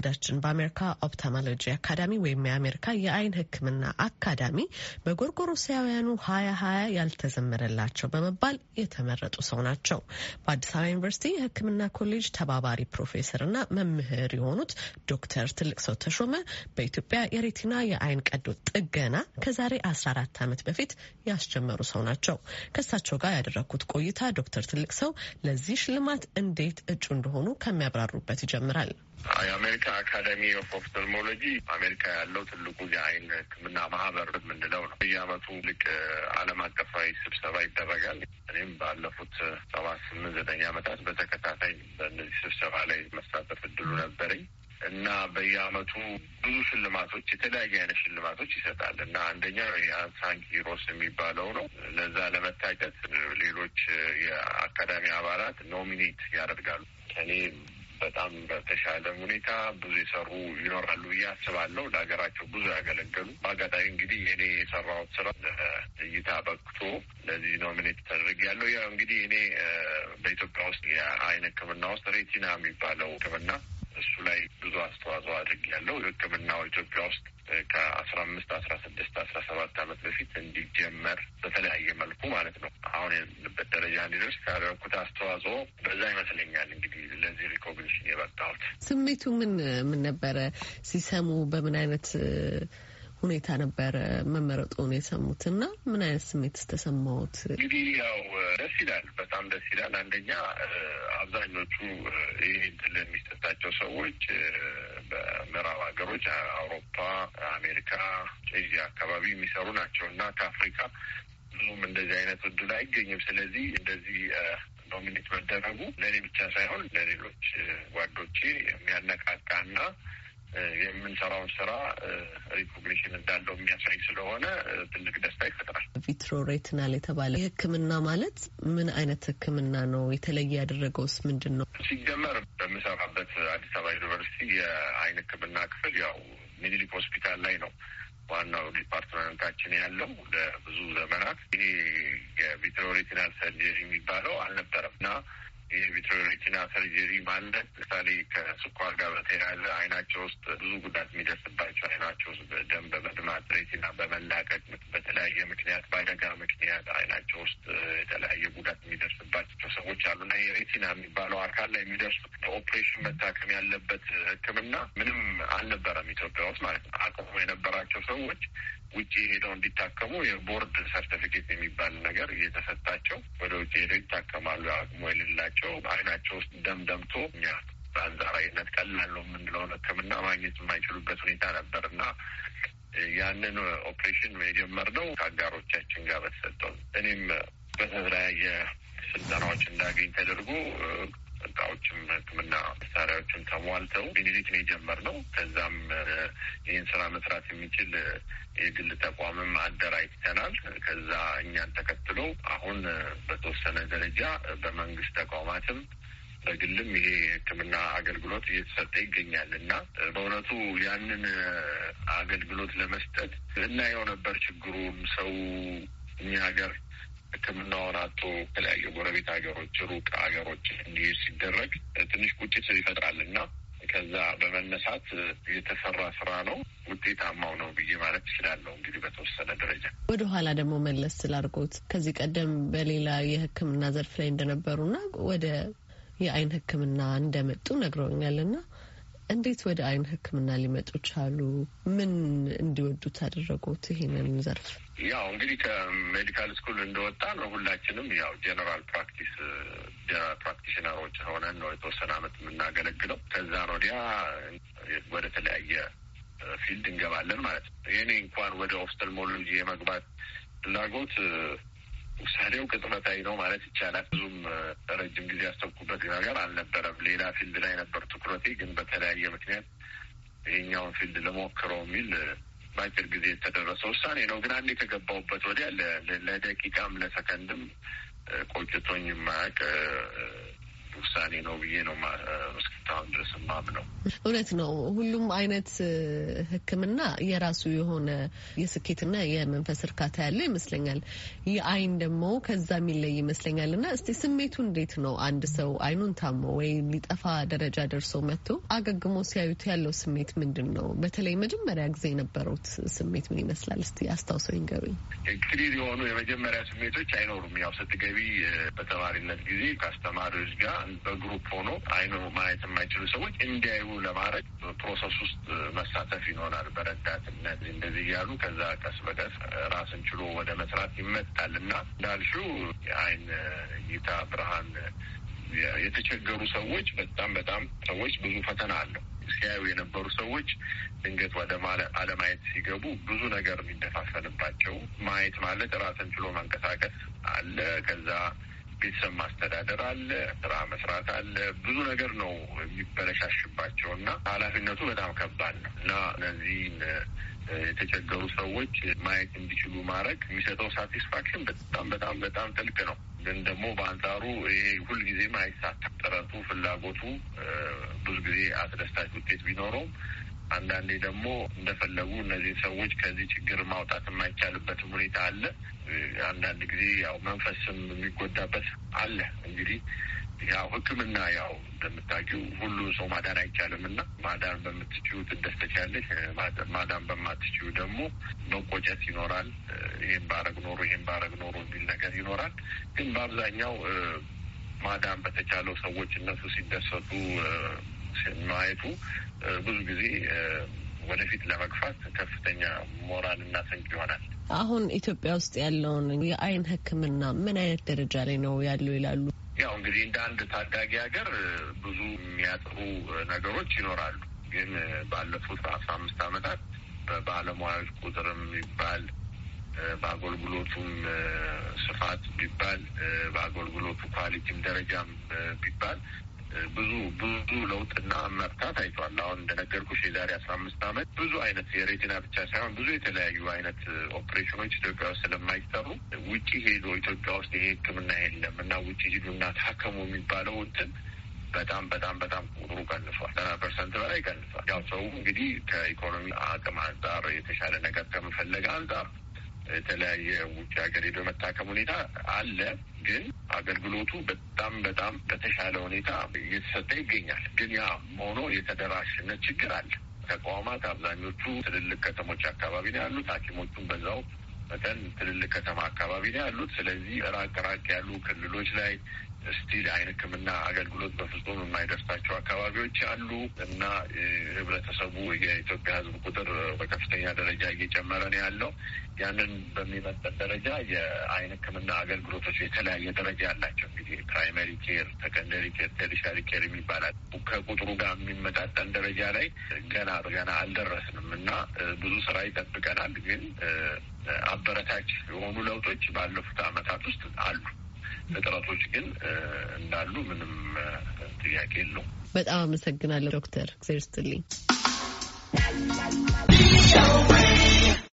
እንግዳችን በአሜሪካ ኦፕታልሞሎጂ አካዳሚ ወይም የአሜሪካ የዓይን ህክምና አካዳሚ በጎርጎሮሳውያኑ 2020 ያልተዘመረላቸው በመባል የተመረጡ ሰው ናቸው። በአዲስ አበባ ዩኒቨርሲቲ የህክምና ኮሌጅ ተባባሪ ፕሮፌሰርና መምህር የሆኑት ዶክተር ትልቅሰው ተሾመ በኢትዮጵያ የሬቲና የዓይን ቀዶ ጥገና ከዛሬ 14 ዓመት በፊት ያስጀመሩ ሰው ናቸው። ከሳቸው ጋር ያደረኩት ቆይታ ዶክተር ትልቅሰው ለዚህ ሽልማት እንዴት እጩ እንደሆኑ ከሚያብራሩበት ይጀምራል። የአሜሪካ አካዳሚ ኦፍ ኦፍታልሞሎጂ አሜሪካ ያለው ትልቁ የዓይን ህክምና ማህበር የምንለው ነው። በየዓመቱ ልክ ዓለም አቀፋዊ ስብሰባ ይደረጋል። እኔም ባለፉት 7-8-9 ዓመታት በተከታታይ በእነዚህ ስብሰባ ላይ መሳተፍ እድሉ ነበረኝ እና በየዓመቱ ብዙ ሽልማቶች የተለያየ አይነት ሽልማቶች ይሰጣል እና አንደኛው የሳንኪሮስ የሚባለው ነው። ለዛ ለመታጨት ሌሎች የአካዳሚ አባላት ኖሚኔት ያደርጋሉ። እኔ በጣም በተሻለ ሁኔታ ብዙ የሰሩ ይኖራሉ ያስባለው ለሀገራቸው ብዙ ያገለገሉ በአጋጣሚ እንግዲህ እኔ የሰራው ስራ ለእይታ በቅቶ ለዚህ ኖሚኔት ተደርግ ያለው ያው እንግዲህ እኔ በኢትዮጵያ ውስጥ የዓይን ህክምና ውስጥ ሬቲና የሚባለው ህክምና እሱ ላይ ብዙ አስተዋጽኦ አድርጌያለሁ። ህክምናው ኢትዮጵያ ውስጥ ከ15፣ 16፣ 17 ዓመት በፊት እንዲጀመር በተለያየ መልኩ ማለት ነው አሁን ያለበት ደረጃ እንዲደርስ ያደረኩት አስተዋጽኦ በዛ ይመስለኛል እንግዲህ ለዚህ ሪኮግኒሽን የበቃሁት። ስሜቱ ምን ነበረ? ሲሰሙ በምን አይነት ሁኔታ ነበረ መመረጡን የሰሙትና ምን አይነት ስሜት ተሰማዎት? እንግዲህ ያው ደስ ይላል፣ በጣም ደስ ይላል። አንደኛ አብዛኞቹ ይሄን ለሚሰጣቸው ሰዎች በምዕራብ ሀገሮች አውሮፓ፣ አሜሪካ፣ ኤዥያ አካባቢ የሚሰሩ ናቸው እና ከአፍሪካ ብዙም እንደዚህ አይነት እድል አይገኝም። ስለዚህ እንደዚህ ኖሚኔት መደረጉ ለእኔ ብቻ ሳይሆን ለሌሎች ጓዶቼ የሚያነቃቃና የምንሰራው ስራ ሪኮግኒሽን እንዳለው የሚያሳይ ስለሆነ ትልቅ ደስታ ይፈጥራል። ቪትሮ ሬቲናል የተባለ ህክምና ማለት ምን አይነት ህክምና ነው? የተለየ ያደረገውስ ምንድን ነው? ሲጀመር በምሰራበት አዲስ አበባ ዩኒቨርሲቲ የዓይን ህክምና ክፍል ያው ሚኒሊክ ሆስፒታል ላይ ነው ዋናው ዲፓርትመንታችን ያለው። ለብዙ ዘመናት ይሄ የቪትሮ ሬቲናል ሰርጀሪ የሚባለው አልነበረም እና የቪትሮ ሬቲናል ሰርጀሪ ማለት ለምሳሌ ከስኳር ጋር በተያያዘ አይናቸው ውስጥ ብዙ ጉዳት የሚደርስባቸው አይናቸው ውስጥ ደም በመድማት ሬቲና በመላቀቅ በተለያየ ምክንያት በአደጋ ምክንያት አይናቸው ውስጥ የተለያየ ጉዳት የሚደርስባቸው ሰዎች አሉና የሬቲና የሚባለው አካል ላይ የሚደርሱት ኦፕሬሽን መታከም ያለበት ህክምና ምንም አልነበረም ኢትዮጵያ ውስጥ ማለት ነው። አቅሙ የነበራቸው ሰዎች ውጭ ሄደው እንዲታከሙ የቦርድ ሰርቲፊኬት የሚባል ነገር እየተሰጣቸው ወደ ውጭ ሄደው ይታከማሉ። አቅሙ የሌላቸው አይናቸው ውስጥ ደም ደምቶ እኛ በአንጻራዊነት ቀላል ነው የምንለውን ህክምና ማግኘት የማይችሉበት ሁኔታ ነበርና ያንን ኦፕሬሽን የጀመርነው ከአጋሮቻችን ጋር በተሰጠው እኔም በተለያየ ስልጠናዎች እንዳገኝ ተደርጎ እቃዎችም ህክምና መሳሪያዎችም ተሟልተው ሚኒሊክ ነው የጀመርነው። ከዛም ይህን ስራ መስራት የሚችል የግል ተቋምም አደራጅተናል። ከዛ እኛን ተከትሎ አሁን በተወሰነ ደረጃ በመንግስት ተቋማትም በግልም ይሄ ህክምና አገልግሎት እየተሰጠ ይገኛል እና በእውነቱ ያንን አገልግሎት ለመስጠት እናየው ነበር ችግሩም ሰው እኛ ሀገር ህክምናውን አቶ የተለያዩ ጎረቤት ሀገሮች ሩቅ ሀገሮች እንዲሄድ ሲደረግ ትንሽ ቁጭት ይፈጥራልና ከዛ በመነሳት የተሰራ ስራ ነው። ውጤታማው ነው ብዬ ማለት እችላለሁ። እንግዲህ በተወሰነ ደረጃ ወደኋላ ደግሞ መለስ ስላርጎት ከዚህ ቀደም በሌላ የህክምና ዘርፍ ላይ እንደነበሩና ወደ የዓይን ህክምና እንደመጡ ነግረውኛልና እንዴት ወደ ዓይን ህክምና ሊመጡ ቻሉ? ምን እንዲወዱት አደረጉት ይሄንን ዘርፍ? ያው እንግዲህ ከሜዲካል ስኩል እንደወጣ ነው ሁላችንም ያው ጀነራል ፕራክቲሽነሮች ሆነን ነው የተወሰነ ዓመት የምናገለግለው። ከዛ ወዲያ ወደ ተለያየ ፊልድ እንገባለን ማለት ነው። የኔ እንኳን ወደ ኦፍታልሞሎጂ የመግባት ፍላጎት ውሳኔው ቅጽበታዊ ነው ማለት ይቻላል። ብዙም ረጅም ጊዜ ያሰብኩበት ነገር አልነበረም። ሌላ ፊልድ ላይ ነበር ትኩረቴ፣ ግን በተለያየ ምክንያት ይሄኛውን ፊልድ ለሞክረው የሚል በአጭር ጊዜ የተደረሰ ውሳኔ ነው። ግን አንዴ ከገባሁበት ወዲያ ለደቂቃም ለሰከንድም ቆጭቶኝ የማያውቅ ውሳኔ ነው ብዬ ነው እስካሁን ድረስ ጥበብ ነው። እውነት ነው። ሁሉም አይነት ህክምና የራሱ የሆነ የስኬትና የመንፈስ እርካታ ያለው ይመስለኛል። የአይን ደግሞ ከዛ የሚለይ ይመስለኛልና እስቲ ስሜቱ እንዴት ነው? አንድ ሰው አይኑን ታሞ ወይ ሊጠፋ ደረጃ ደርሶ መጥቶ አገግሞ ሲያዩት ያለው ስሜት ምንድን ነው? በተለይ መጀመሪያ ጊዜ የነበሩት ስሜት ምን ይመስላል? እስቲ አስታውሰው ይንገሩኝ። ክሊር የሆኑ የመጀመሪያ ስሜቶች አይኖሩም። ያው ስትገቢ በተማሪነት ጊዜ ከአስተማሪዎች ጋር በግሩፕ ሆኖ አይኖ ማየት የማይችሉ ሰዎች እንዲያዩ ለማድረግ ፕሮሰስ ውስጥ መሳተፍ ይኖራል። በረዳትነት እንደዚህ እያሉ ከዛ ቀስ በቀስ ራስን ችሎ ወደ መስራት ይመጣል እና እንዳልሽው የአይን እይታ ብርሃን የተቸገሩ ሰዎች በጣም ሰዎች ብዙ ፈተና አለው። ሲያዩ የነበሩ ሰዎች ድንገት ወደ አለማየት ሲገቡ ብዙ ነገር የሚደፋፈልባቸው። ማየት ማለት ራስን ችሎ መንቀሳቀስ አለ፣ ከዛ ቤተሰብ ማስተዳደር አለ፣ ስራ መስራት አለ። ብዙ ነገር ነው የሚበለሻሽባቸው እና ኃላፊነቱ በጣም ከባድ ነው እና እነዚህን የተቸገሩ ሰዎች ማየት እንዲችሉ ማድረግ የሚሰጠው ሳቲስፋክሽን በጣም ጥልቅ ነው። ግን ደግሞ በአንጻሩ ይሄ ሁልጊዜም አይሳተም። ጥረቱ፣ ፍላጎቱ ብዙ ጊዜ አስደሳች ውጤት ቢኖረውም አንዳንዴ ደግሞ እንደፈለጉ እነዚህ ሰዎች ከዚህ ችግር ማውጣት የማይቻልበት ሁኔታ አለ። አንዳንድ ጊዜ ያው መንፈስም የሚጎዳበት አለ። እንግዲህ ያው ህክምና ያው እንደምታውቂው ሁሉ ሰው ማዳን አይቻልም እና ማዳን በምትችሉ ትደሰቻለሽ፣ ማዳን በማትችሉ ደግሞ መቆጨት ይኖራል። ይሄን ባረግ ኖሮ የሚል ነገር ይኖራል። ግን በአብዛኛው ማዳን በተቻለው ሰዎች እነሱ ሲደሰቱ ማየቱ ብዙ ጊዜ ወደፊት ለመግፋት ከፍተኛ ሞራል እና ስንቅ ይሆናል። አሁን ኢትዮጵያ ውስጥ ያለውን የአይን ህክምና ምን አይነት ደረጃ ላይ ነው ያለው ይላሉ? ያው እንግዲህ እንደ አንድ ታዳጊ ሀገር ብዙ የሚያጥሩ ነገሮች ይኖራሉ። ግን ባለፉት 15 ዓመታት በባለሙያዎች ቁጥርም ይባል በአገልግሎቱም ስፋት ቢባል በአገልግሎቱ ኳሊቲም ደረጃም ቢባል ብዙ ለውጥና መርታት አይቷል። አሁን እንደነገርኩሽ የዛሬ 15 ዓመት ብዙ አይነት የሬቲና ብቻ ሳይሆን ብዙ የተለያዩ አይነት ኦፕሬሽኖች ኢትዮጵያ ውስጥ ስለማይሰሩ ውጪ ሄዶ ኢትዮጵያ ውስጥ ይሄ ህክምና የለም እና ውጪ ሄዱና ታከሙ የሚባለው እንትን በጣም ቁጥሩ ቀንሷል። 30% በላይ ቀንሷል። ያው ሰው እንግዲህ ከኢኮኖሚ አቅም አንጻር የተሻለ ነገር ከመፈለግ አንጻር የተለያየ ውጭ ሀገር ሄዶ መታከም ሁኔታ አለ። ግን አገልግሎቱ በጣም በተሻለ ሁኔታ እየተሰጠ ይገኛል። ግን ያ ሆኖ የተደራሽነት ችግር አለ። ተቋማት አብዛኞቹ ትልልቅ ከተሞች አካባቢ ነው ያሉት፣ ሐኪሞቹም በዛው መጠን ትልልቅ ከተማ አካባቢ ነው ያሉት። ስለዚህ ራቅ ያሉ ክልሎች ላይ ስቲል አይን ህክምና አገልግሎት በፍጹም የማይደርሳቸው አካባቢዎች አሉ እና ህብረተሰቡ የኢትዮጵያ ህዝብ ቁጥር በከፍተኛ ደረጃ እየጨመረ ነው ያለው። ያንን በሚመጠን ደረጃ የአይን ህክምና አገልግሎቶች የተለያየ ደረጃ ያላቸው እንግዲህ ፕራይመሪ ኬር፣ ሰከንደሪ ኬር፣ ቴሪሻሪ ኬር የሚባላል ከቁጥሩ ጋር የሚመጣጠን ደረጃ ላይ ገና አልደረስንም እና ብዙ ስራ ይጠብቀናል። ግን አበረታች የሆኑ ለውጦች ባለፉት ዓመታት ውስጥ አሉ። እጥረቶች ግን እንዳሉ ምንም ጥያቄ የለውም። በጣም አመሰግናለሁ ዶክተር። እግዚአብሔር ይስጥልኝ።